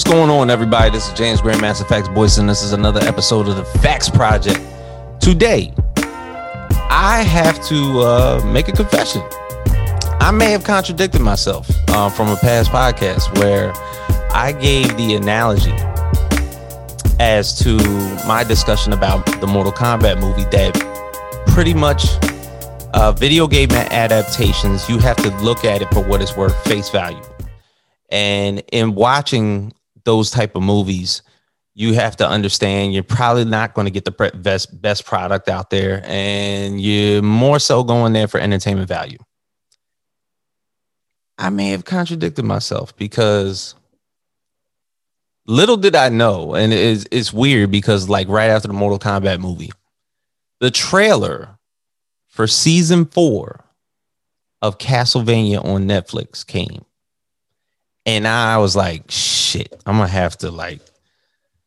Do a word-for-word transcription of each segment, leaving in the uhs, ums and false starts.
What's going on, everybody? This is James Grandmaster F A Q S Boyce, and this is another episode of the F A Q S Project. Today, I have to uh, make a confession. I may have contradicted myself uh, from a past podcast where I gave the analogy as to my discussion about the Mortal Kombat movie that pretty much uh, video game adaptations, you have to look at it for what it's worth, face value. And in watching those type of movies, you have to understand you're probably not going to get the best best product out there, and you're more so going there for entertainment value. I may have contradicted myself because little did I know, and it's, it's weird because like right after the Mortal Kombat movie, the trailer for season four of Castlevania on Netflix came. And I was like, shit, I'm going to have to like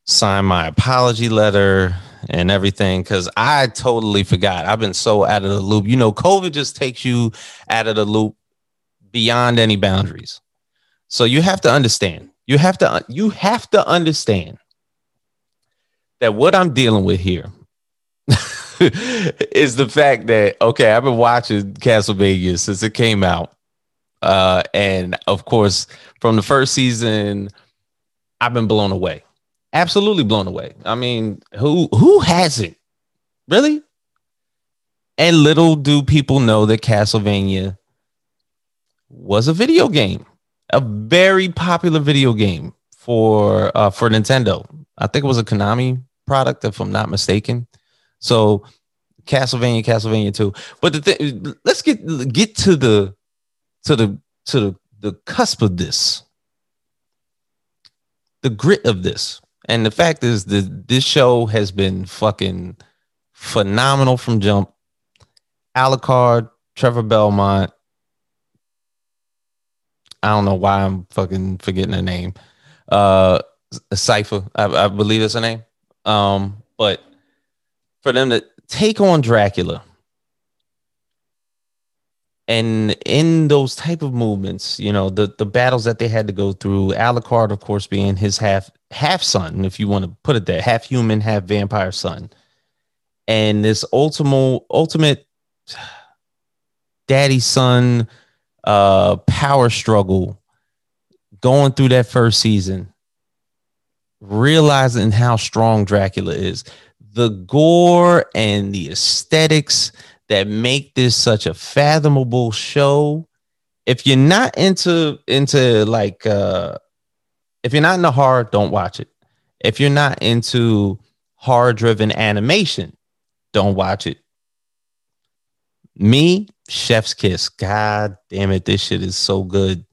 sign my apology letter and everything because I totally forgot. I've been so out of the loop. You know, COVID just takes you out of the loop beyond any boundaries. So you have to understand. You have to you have to understand that what I'm dealing with here is the fact that, okay, I've been watching Castlevania since it came out. Uh, and of course, from the first season, I've been blown away. Absolutely blown away. I mean, who who hasn't? Really? And little do people know that Castlevania was a video game, a very popular video game for uh, for Nintendo. I think it was a Konami product, if I'm not mistaken. So Castlevania, Castlevania two. But the thing, let's get get to the To the to the, the cusp of this, the grit of this, and the fact is that this show has been fucking phenomenal from jump. Alucard, Trevor Belmont. I don't know why I'm fucking forgetting her name. Uh, Cypher, I, I believe that's her name. Um, but for them to take on Dracula. And in those type of movements, you know, the, the battles that they had to go through, Alucard, of course, being his half half son, if you want to put it that, half human, half vampire son. And this ultimate, ultimate daddy son uh, power struggle going through that first season, realizing how strong Dracula is, the gore and the aesthetics that make this such a fathomable show. If you're not into into like uh, if you're not into horror, don't watch it. If you're not into horror driven animation, don't watch it. Me, chef's kiss. God damn it, this shit is so good.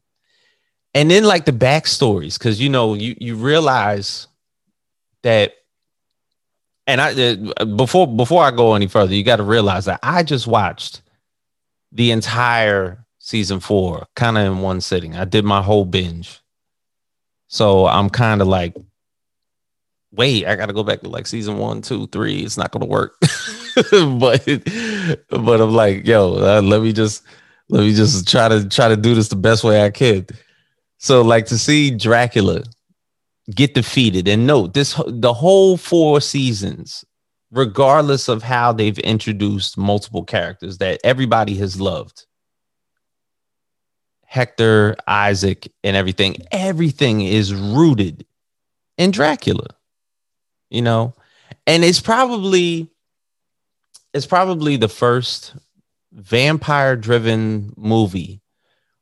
And then like the backstories, because you know you you realize that. And I before before I go any further, you got to realize that I just watched the entire season four kind of in one sitting. I did my whole binge. So I'm kind of like, wait, I got to go back to like season one, two, three. It's not going to work. but but I'm like, yo, uh, let me just let me just try to try to do this the best way I could. So like to see Dracula get defeated, and no, this the whole four seasons, regardless of how they've introduced multiple characters that everybody has loved, Hector, Isaac, and everything, everything is rooted in Dracula, you know, and it's probably it's probably the first vampire-driven movie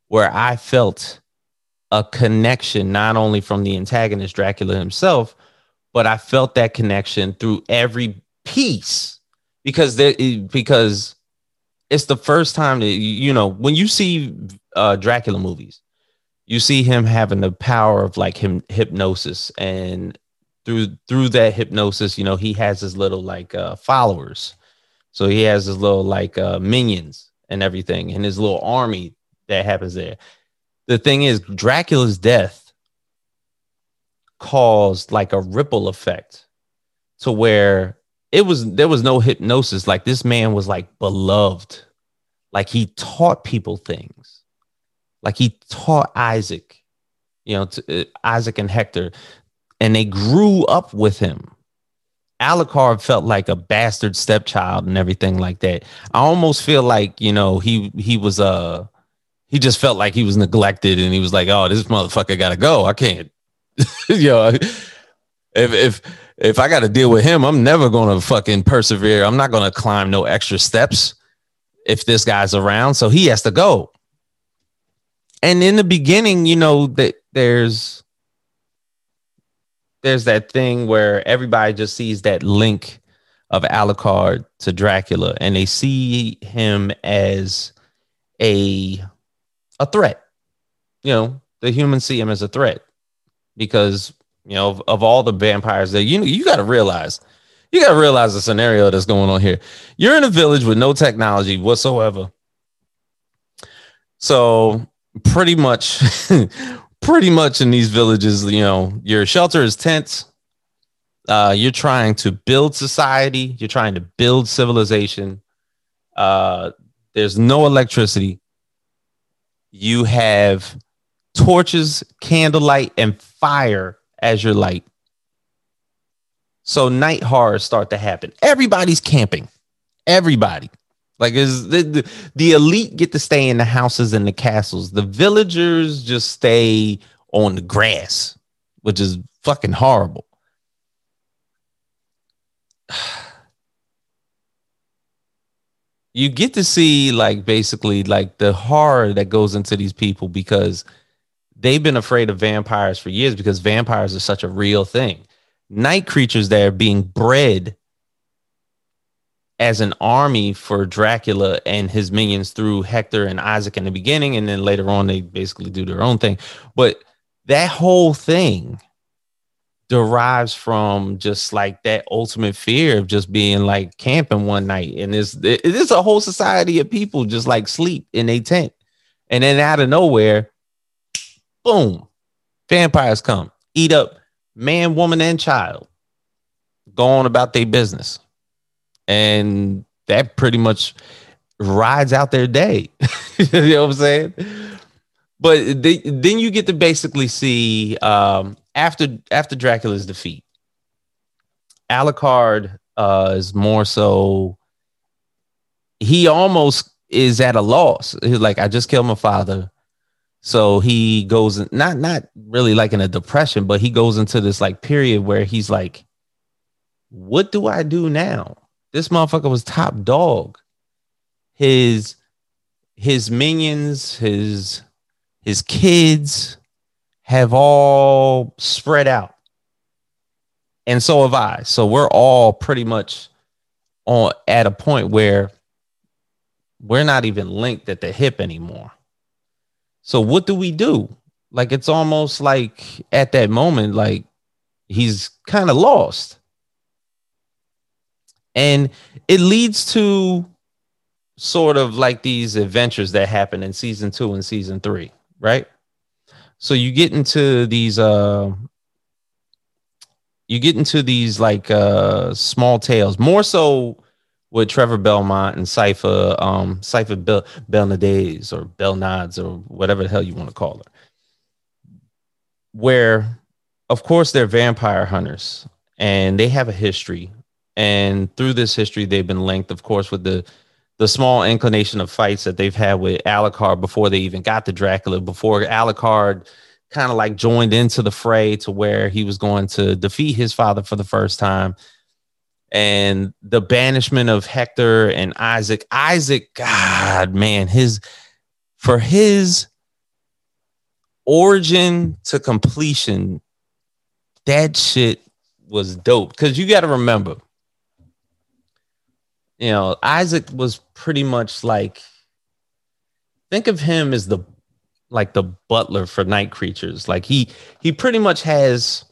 where I felt a connection, not only from the antagonist Dracula himself, but I felt that connection through every piece because there, because it's the first time that, you know, when you see uh, Dracula movies, you see him having the power of like him hypnosis, and through through that hypnosis, you know, he has his little like uh, followers. So he has his little like uh, minions and everything, and his little army that happens there. The thing is, Dracula's death caused like a ripple effect to where it was there was no hypnosis. Like this man was like beloved, like he taught people things, like he taught Isaac you know, t- uh, Isaac and Hector, and they grew up with him. Alucard felt like a bastard stepchild and everything like that. I almost feel like, you know, he he was uh he just felt like he was neglected, and he was like, oh, this motherfucker gotta go. I can't, you know, if if if I gotta deal with him, I'm never gonna fucking persevere. I'm not gonna climb no extra steps if this guy's around. So he has to go. And in the beginning, you know, that there's there's that thing where everybody just sees that link of Alucard to Dracula, and they see him as a, a threat. You know, the humans see him as a threat because, you know, of, of all the vampires that, you know, you got to realize, you got to realize the scenario that's going on here. You're in a village with no technology whatsoever. So pretty much, pretty much in these villages, you know, your shelter is tents. Uh, you're trying to build society. You're trying to build civilization. Uh, there's no electricity. You have torches, candlelight, and fire as your light. So night horrors start to happen. Everybody's camping. Everybody. Like, is the, the elite get to stay in the houses and the castles. The villagers just stay on the grass, which is fucking horrible. You get to see, like, basically, like, the horror that goes into these people because they've been afraid of vampires for years because vampires are such a real thing. Night creatures that are being bred as an army for Dracula and his minions through Hector and Isaac in the beginning. And then later on, they basically do their own thing. But that whole thing derives from just like that ultimate fear of just being like camping one night. And it's, it, it's a whole society of people just like sleep in a tent. And then out of nowhere, boom, vampires come, eat up man, woman, and child. Go on about their business. And that pretty much rides out their day. You know what I'm saying? But they, then you get to basically see um, after after Dracula's defeat, Alucard uh, is more so. He almost is at a loss. He's like, I just killed my father. So he goes in, not not really like in a depression, but he goes into this like period where he's like, what do I do now? This motherfucker was top dog. His his minions, his his kids have all spread out. And so have I. So we're all pretty much on at a point where we're not even linked at the hip anymore. So what do we do? Like, it's almost like at that moment, like he's kind of lost. And it leads to sort of like these adventures that happen in season two and season three, right? So you get into these, uh, you get into these like uh, small tales, more so with Trevor Belmont and Cypher, um, Cypher Bel- Belnades or Belnades or whatever the hell you want to call her, where, of course, they're vampire hunters and they have a history. And through this history, they've been linked, of course, with the the small inclination of fights that they've had with Alucard before they even got to Dracula, before Alucard kind of like joined into the fray to where he was going to defeat his father for the first time. And the banishment of Hector and Isaac. Isaac, God, man, his for his origin to completion, that shit was dope. Because you got to remember, you know, Isaac was pretty much like, think of him as the, like the butler for night creatures. Like he, he pretty much has,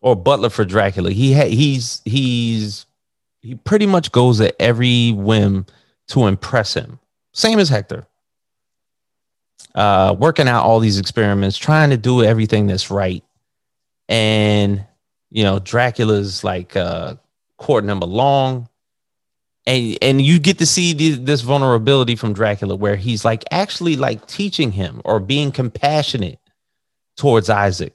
or butler for Dracula. He ha- he's, he's, he pretty much goes at every whim to impress him. Same as Hector. Uh, working out all these experiments, trying to do everything that's right. And, you know, Dracula's like uh, courting him along. And and you get to see the, this vulnerability from Dracula where he's like actually like teaching him or being compassionate towards Isaac.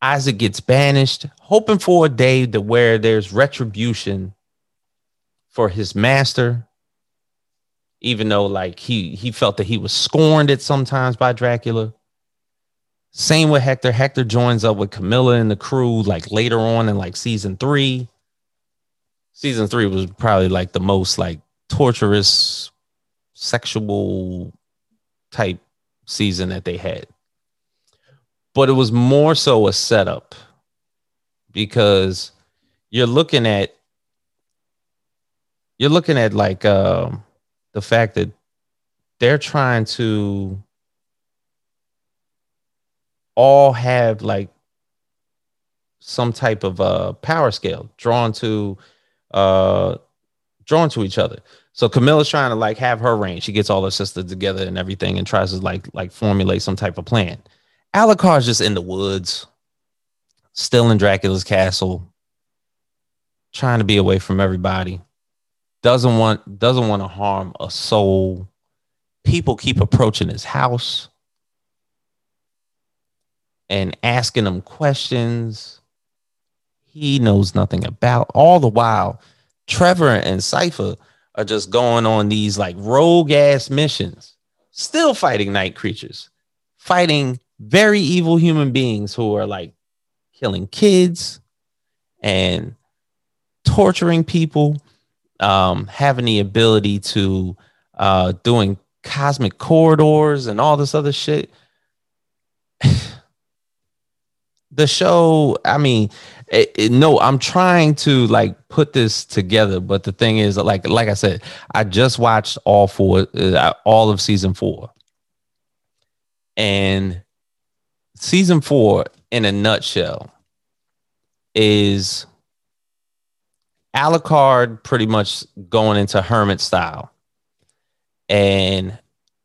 Isaac gets banished, hoping for a day to where there's retribution for his master. Even though, like, he he felt that he was scorned at sometimes by Dracula. Same with Hector. Hector joins up with Carmilla and the crew, like, later on in, like, season three. Season three was probably, like, the most, like, torturous, sexual type season that they had. But it was more so a setup. Because you're looking at, you're looking at, like, um, the fact that they're trying to all have like some type of uh, power scale drawn to uh, drawn to each other. So Camilla's trying to like have her reign. She gets all her sisters together and everything and tries to like like formulate some type of plan. Alucard's just in the woods, still in Dracula's castle, trying to be away from everybody. Doesn't want doesn't want to harm a soul. People keep approaching his house and asking him questions he knows nothing about. All the while, Trevor and Cypher are just going on these like rogue ass missions, still fighting night creatures, fighting very evil human beings who are like killing kids and torturing people. Um, having the ability to uh, doing cosmic corridors and all this other shit. The show, I mean, it, it, no, I'm trying to like put this together, but the thing is, like, like I said, I just watched all four, uh, all of season four, and season four, in a nutshell, is Alucard pretty much going into hermit style, and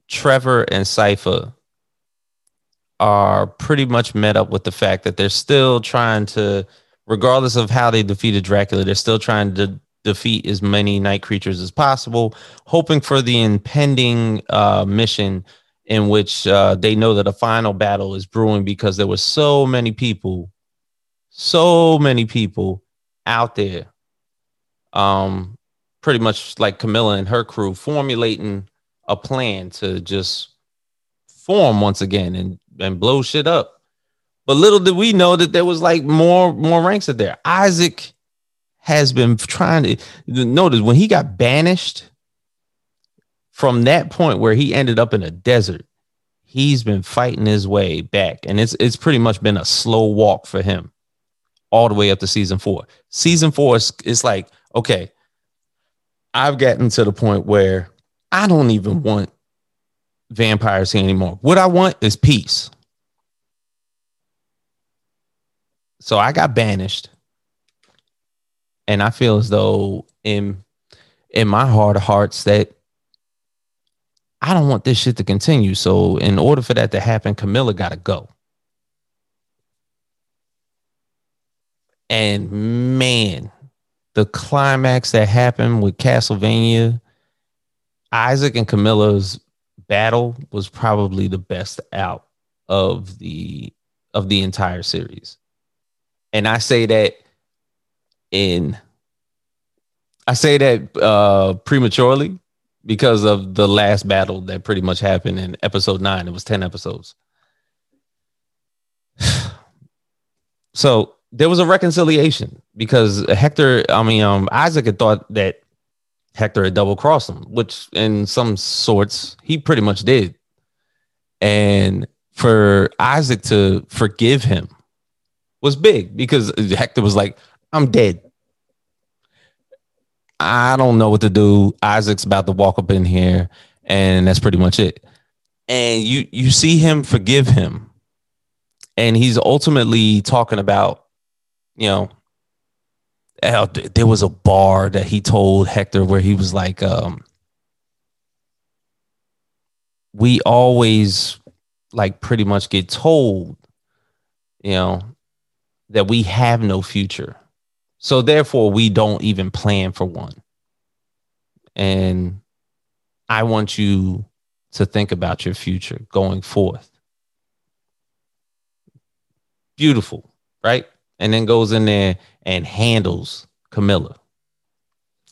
Trevor and Cypher are pretty much met up with the fact that they're still trying to, regardless of how they defeated Dracula, they're still trying to defeat as many night creatures as possible, hoping for the impending uh, mission in which uh, they know that a final battle is brewing because there were so many people, so many people out there. Um, pretty much like Carmilla and her crew formulating a plan to just form once again and, and blow shit up. But little did we know that there was like more, more ranks in there. Isaac has been trying to notice when he got banished from that point where he ended up in a desert, he's been fighting his way back. And it's, it's pretty much been a slow walk for him all the way up to season four. Season four is, is like, okay, I've gotten to the point where I don't even want vampires here anymore. What I want is peace. So I got banished. And I feel as though in, in my heart of hearts that I don't want this shit to continue. So in order for that to happen, Carmilla got to go. And man, the climax that happened with Castlevania, Isaac and Camilla's battle was probably the best out of the of the entire series. And I say that in I say that uh, prematurely because of the last battle that pretty much happened in episode nine. It was ten episodes. So there was a reconciliation because Hector, I mean, um, Isaac had thought that Hector had double crossed him, which in some sorts he pretty much did. And for Isaac to forgive him was big because Hector was like, I'm dead. I don't know what to do. Isaac's about to walk up in here. And that's pretty much it. And you, you see him forgive him. And he's ultimately talking about, you know, there was a bar that he told Hector where he was like, um, we always like pretty much get told, you know, that we have no future. So therefore we don't even plan for one. And I want you to think about your future going forth. beautiful, right? And then goes in there and handles Carmilla.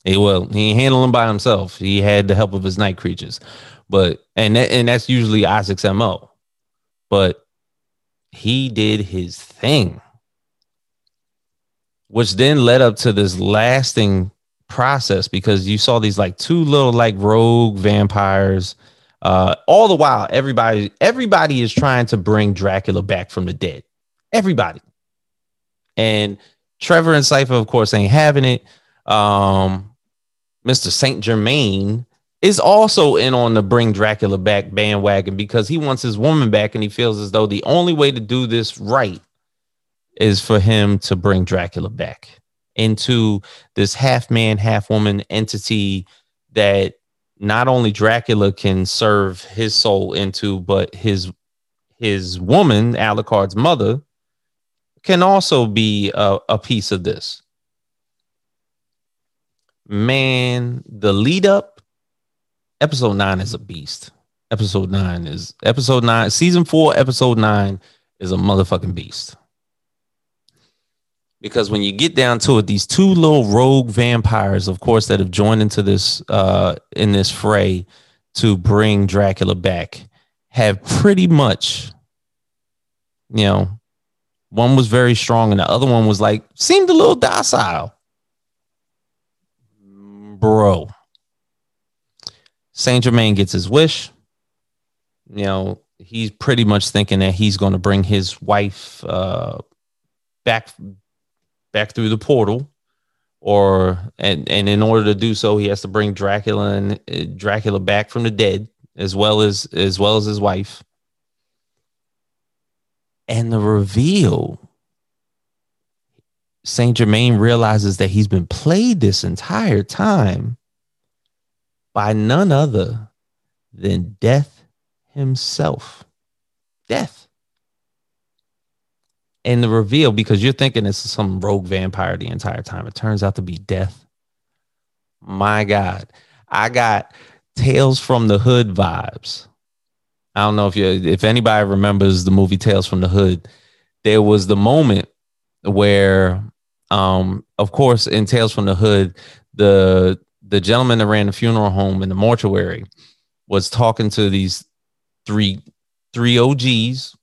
He, well, he ain't handle him by himself. He had the help of his night creatures, but and that, and that's usually Isaac's M O. But he did his thing, which then led up to this lasting process, because you saw these like two little like rogue vampires. Uh, all the while, everybody everybody is trying to bring Dracula back from the dead. Everybody. And Trevor and Cypher, of course, ain't having it. Um, Mister Saint Germain is also in on the bring Dracula back bandwagon, because he wants his woman back, and he feels as though the only way to do this right is for him to bring Dracula back into this half man, half woman entity that not only Dracula can serve his soul into, but his his woman, Alucard's mother, can also be a, a piece of this. Man, the lead up, episode nine is a beast. Episode nine is episode nine, season four, episode nine is a motherfucking beast. Because when you get down to it, these two little rogue vampires, of course, that have joined into this uh, in this fray to bring Dracula back, have pretty much, you know, one was very strong and the other one was like, seemed a little docile. Bro. Saint Germain gets his wish. You know, he's pretty much thinking that he's going to bring his wife uh, back. back through the portal, or and, and in order to do so, he has to bring Dracula and uh, Dracula back from the dead, as well as as well as his wife. And the reveal, Saint Germain realizes that he's been played this entire time by none other than Death himself. Death. And the reveal, because you're thinking this is some rogue vampire the entire time, it turns out to be Death. My God, I got Tales from the Hood vibes. I don't know if you, if anybody remembers the movie Tales from the Hood. There was the moment where, um, of course, in Tales from the Hood, the the gentleman that ran the funeral home in the mortuary was talking to these three three O Gs.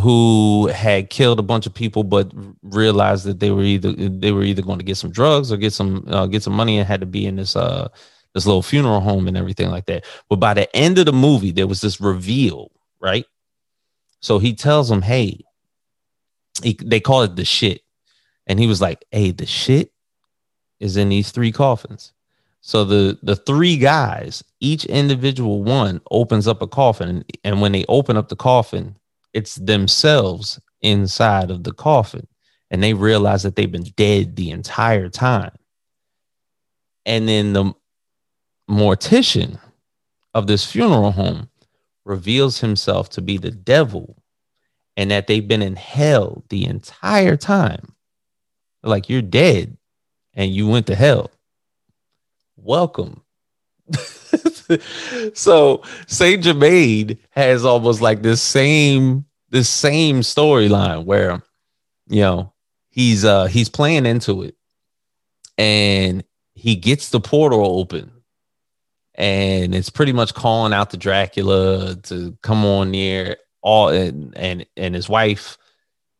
Who had killed a bunch of people, but realized that they were either they were either going to get some drugs or get some uh, get some money, and had to be in this uh this little funeral home and everything like that. But by the end of the movie, there was this reveal, right? So he tells them, "Hey," he, they call it the shit, and he was like, "Hey, the shit is in these three coffins." So the the three guys, each individual one opens up a coffin, and, and when they open up the coffin, it's themselves inside of the coffin, and they realize that they've been dead the entire time. And then the mortician of this funeral home reveals himself to be the devil, and that they've been in hell the entire time. Like, you're dead and you went to hell. Welcome. So Saint Germain has almost like this same this same storyline where, you know, he's uh he's playing into it, and he gets the portal open, and it's pretty much calling out to Dracula to come on near all and and, and his wife,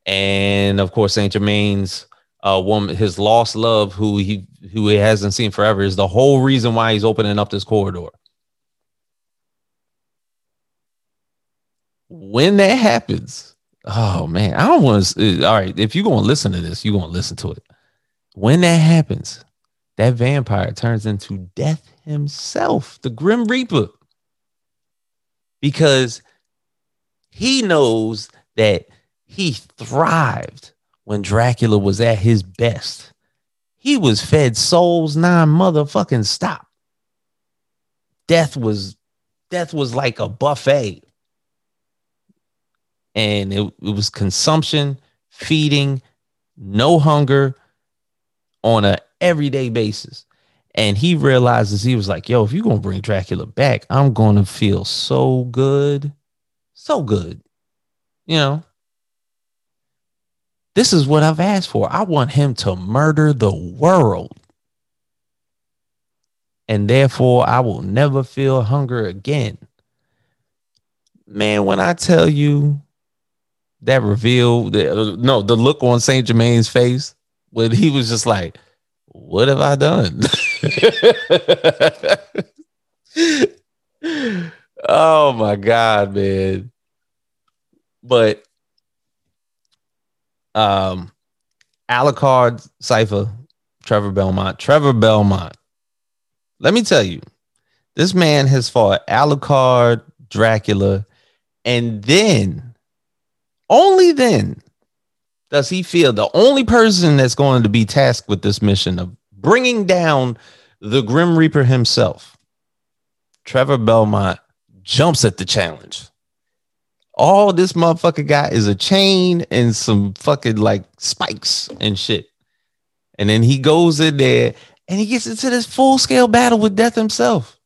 and of course Saint Germain's Uh, woman, his lost love, who he who he hasn't seen forever, is the whole reason why he's opening up this corridor. When that happens, oh man, I don't want to. All right, if you're gonna listen to this, you're gonna listen to it. When that happens, that vampire turns into Death himself, the Grim Reaper, because he knows that he thrived when Dracula was at his best. He was fed souls nine motherfucking stop. Death was death was like a buffet. And it, it was consumption, feeding, no hunger on an everyday basis. And he realizes, he was like, yo, if you're going to bring Dracula back, I'm going to feel so good. So good. You know? This is what I've asked for. I want him to murder the world. And therefore, I will never feel hunger again. Man, when I tell you that reveal, the, no, the look on Saint Germain's face, when he was just like, what have I done? Oh, my God, man. But um, Alucard, Cypher, Trevor Belmont. Trevor Belmont. Let me tell you, this man has fought Alucard, Dracula, and then, only then, does he feel the only person that's going to be tasked with this mission of bringing down the Grim Reaper himself, Trevor Belmont, jumps at the challenge. All this motherfucker got is a chain and some fucking like spikes and shit. And then he goes in there and he gets into this full scale battle with death himself.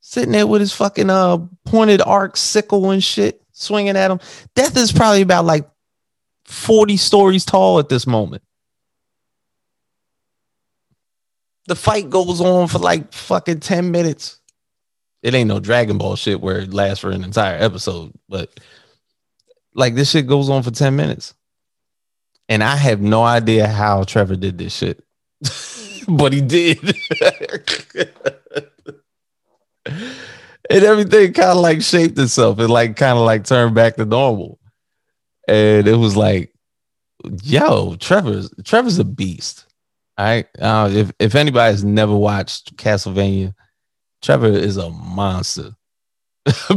Sitting there with his fucking uh, pointed arc sickle and shit swinging at him. Death is probably about like forty stories tall at this moment. The fight goes on for like fucking ten minutes. It ain't no Dragon Ball shit where it lasts for an entire episode, but like this shit goes on for ten minutes. And I have no idea how Trevor did this shit, but he did. And everything kind of like shaped itself. It like kind of like turned back to normal. And it was like, yo, Trevor's Trevor's a beast. All right. Uh, if, if anybody's never watched Castlevania, Trevor is a monster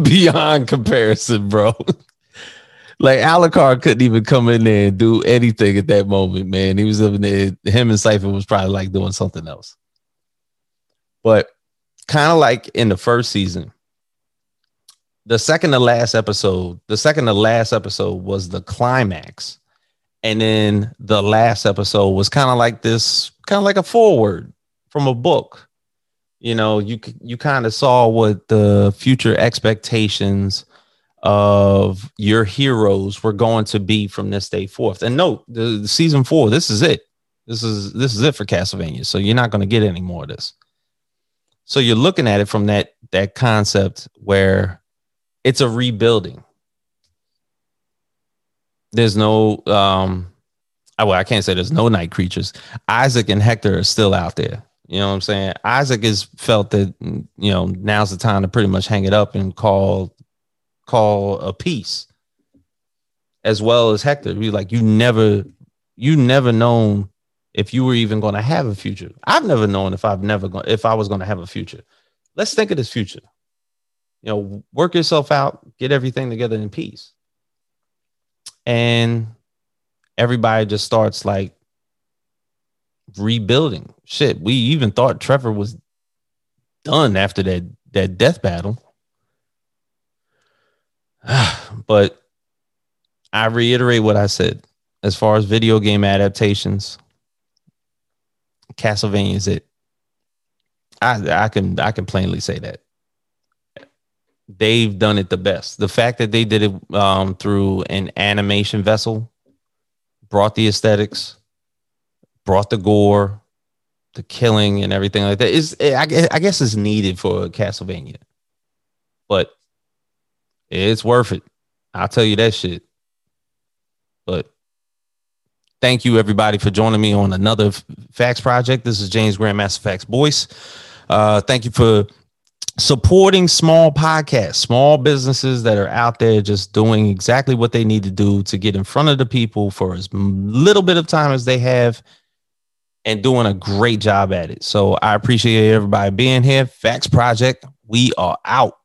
beyond comparison, bro. Like Alucard couldn't even come in there and do anything at that moment, man. He was in there. Him and Cypher was probably like doing something else. But kind of like in the first season, the second to last episode, the second to last episode was the climax. And then the last episode was kind of like this, kind of like a foreword from a book. You know, you you kind of saw what the future expectations of your heroes were going to be from this day forth. And note, the, the season four, this is it. This is this is it for Castlevania. So you're not going to get any more of this. So you're looking at it from that that concept where it's a rebuilding. There's no, um, I, well, I can't say there's no night creatures. Isaac and Hector are still out there. You know what I'm saying? Isaac has felt that, you know, now's the time to pretty much hang it up and call call a peace. As well as Hector. Be like, you never, you never known if you were even going to have a future. I've never known if I've never go- if I was going to have a future. Let's think of this future. You know, work yourself out, get everything together in peace. And everybody just starts like rebuilding shit. We even thought Trevor was done after that that death battle, but I reiterate what I said as far as video game adaptations. Castlevania is it. I I can I can plainly say that they've done it the best. The fact that they did it um, through an animation vessel brought the aesthetics. Brought the gore, the killing, and everything like that. Is I, I guess it's needed for Castlevania, but it's worth it. I'll tell you that shit. But thank you everybody for joining me on another F A Q S project. This is James Grandmaster F A Q S Boyce. Uh, thank you for supporting small podcasts, small businesses that are out there just doing exactly what they need to do to get in front of the people for as little bit of time as they have. And doing a great job at it. So I appreciate everybody being here. F A Q S Project, we are out.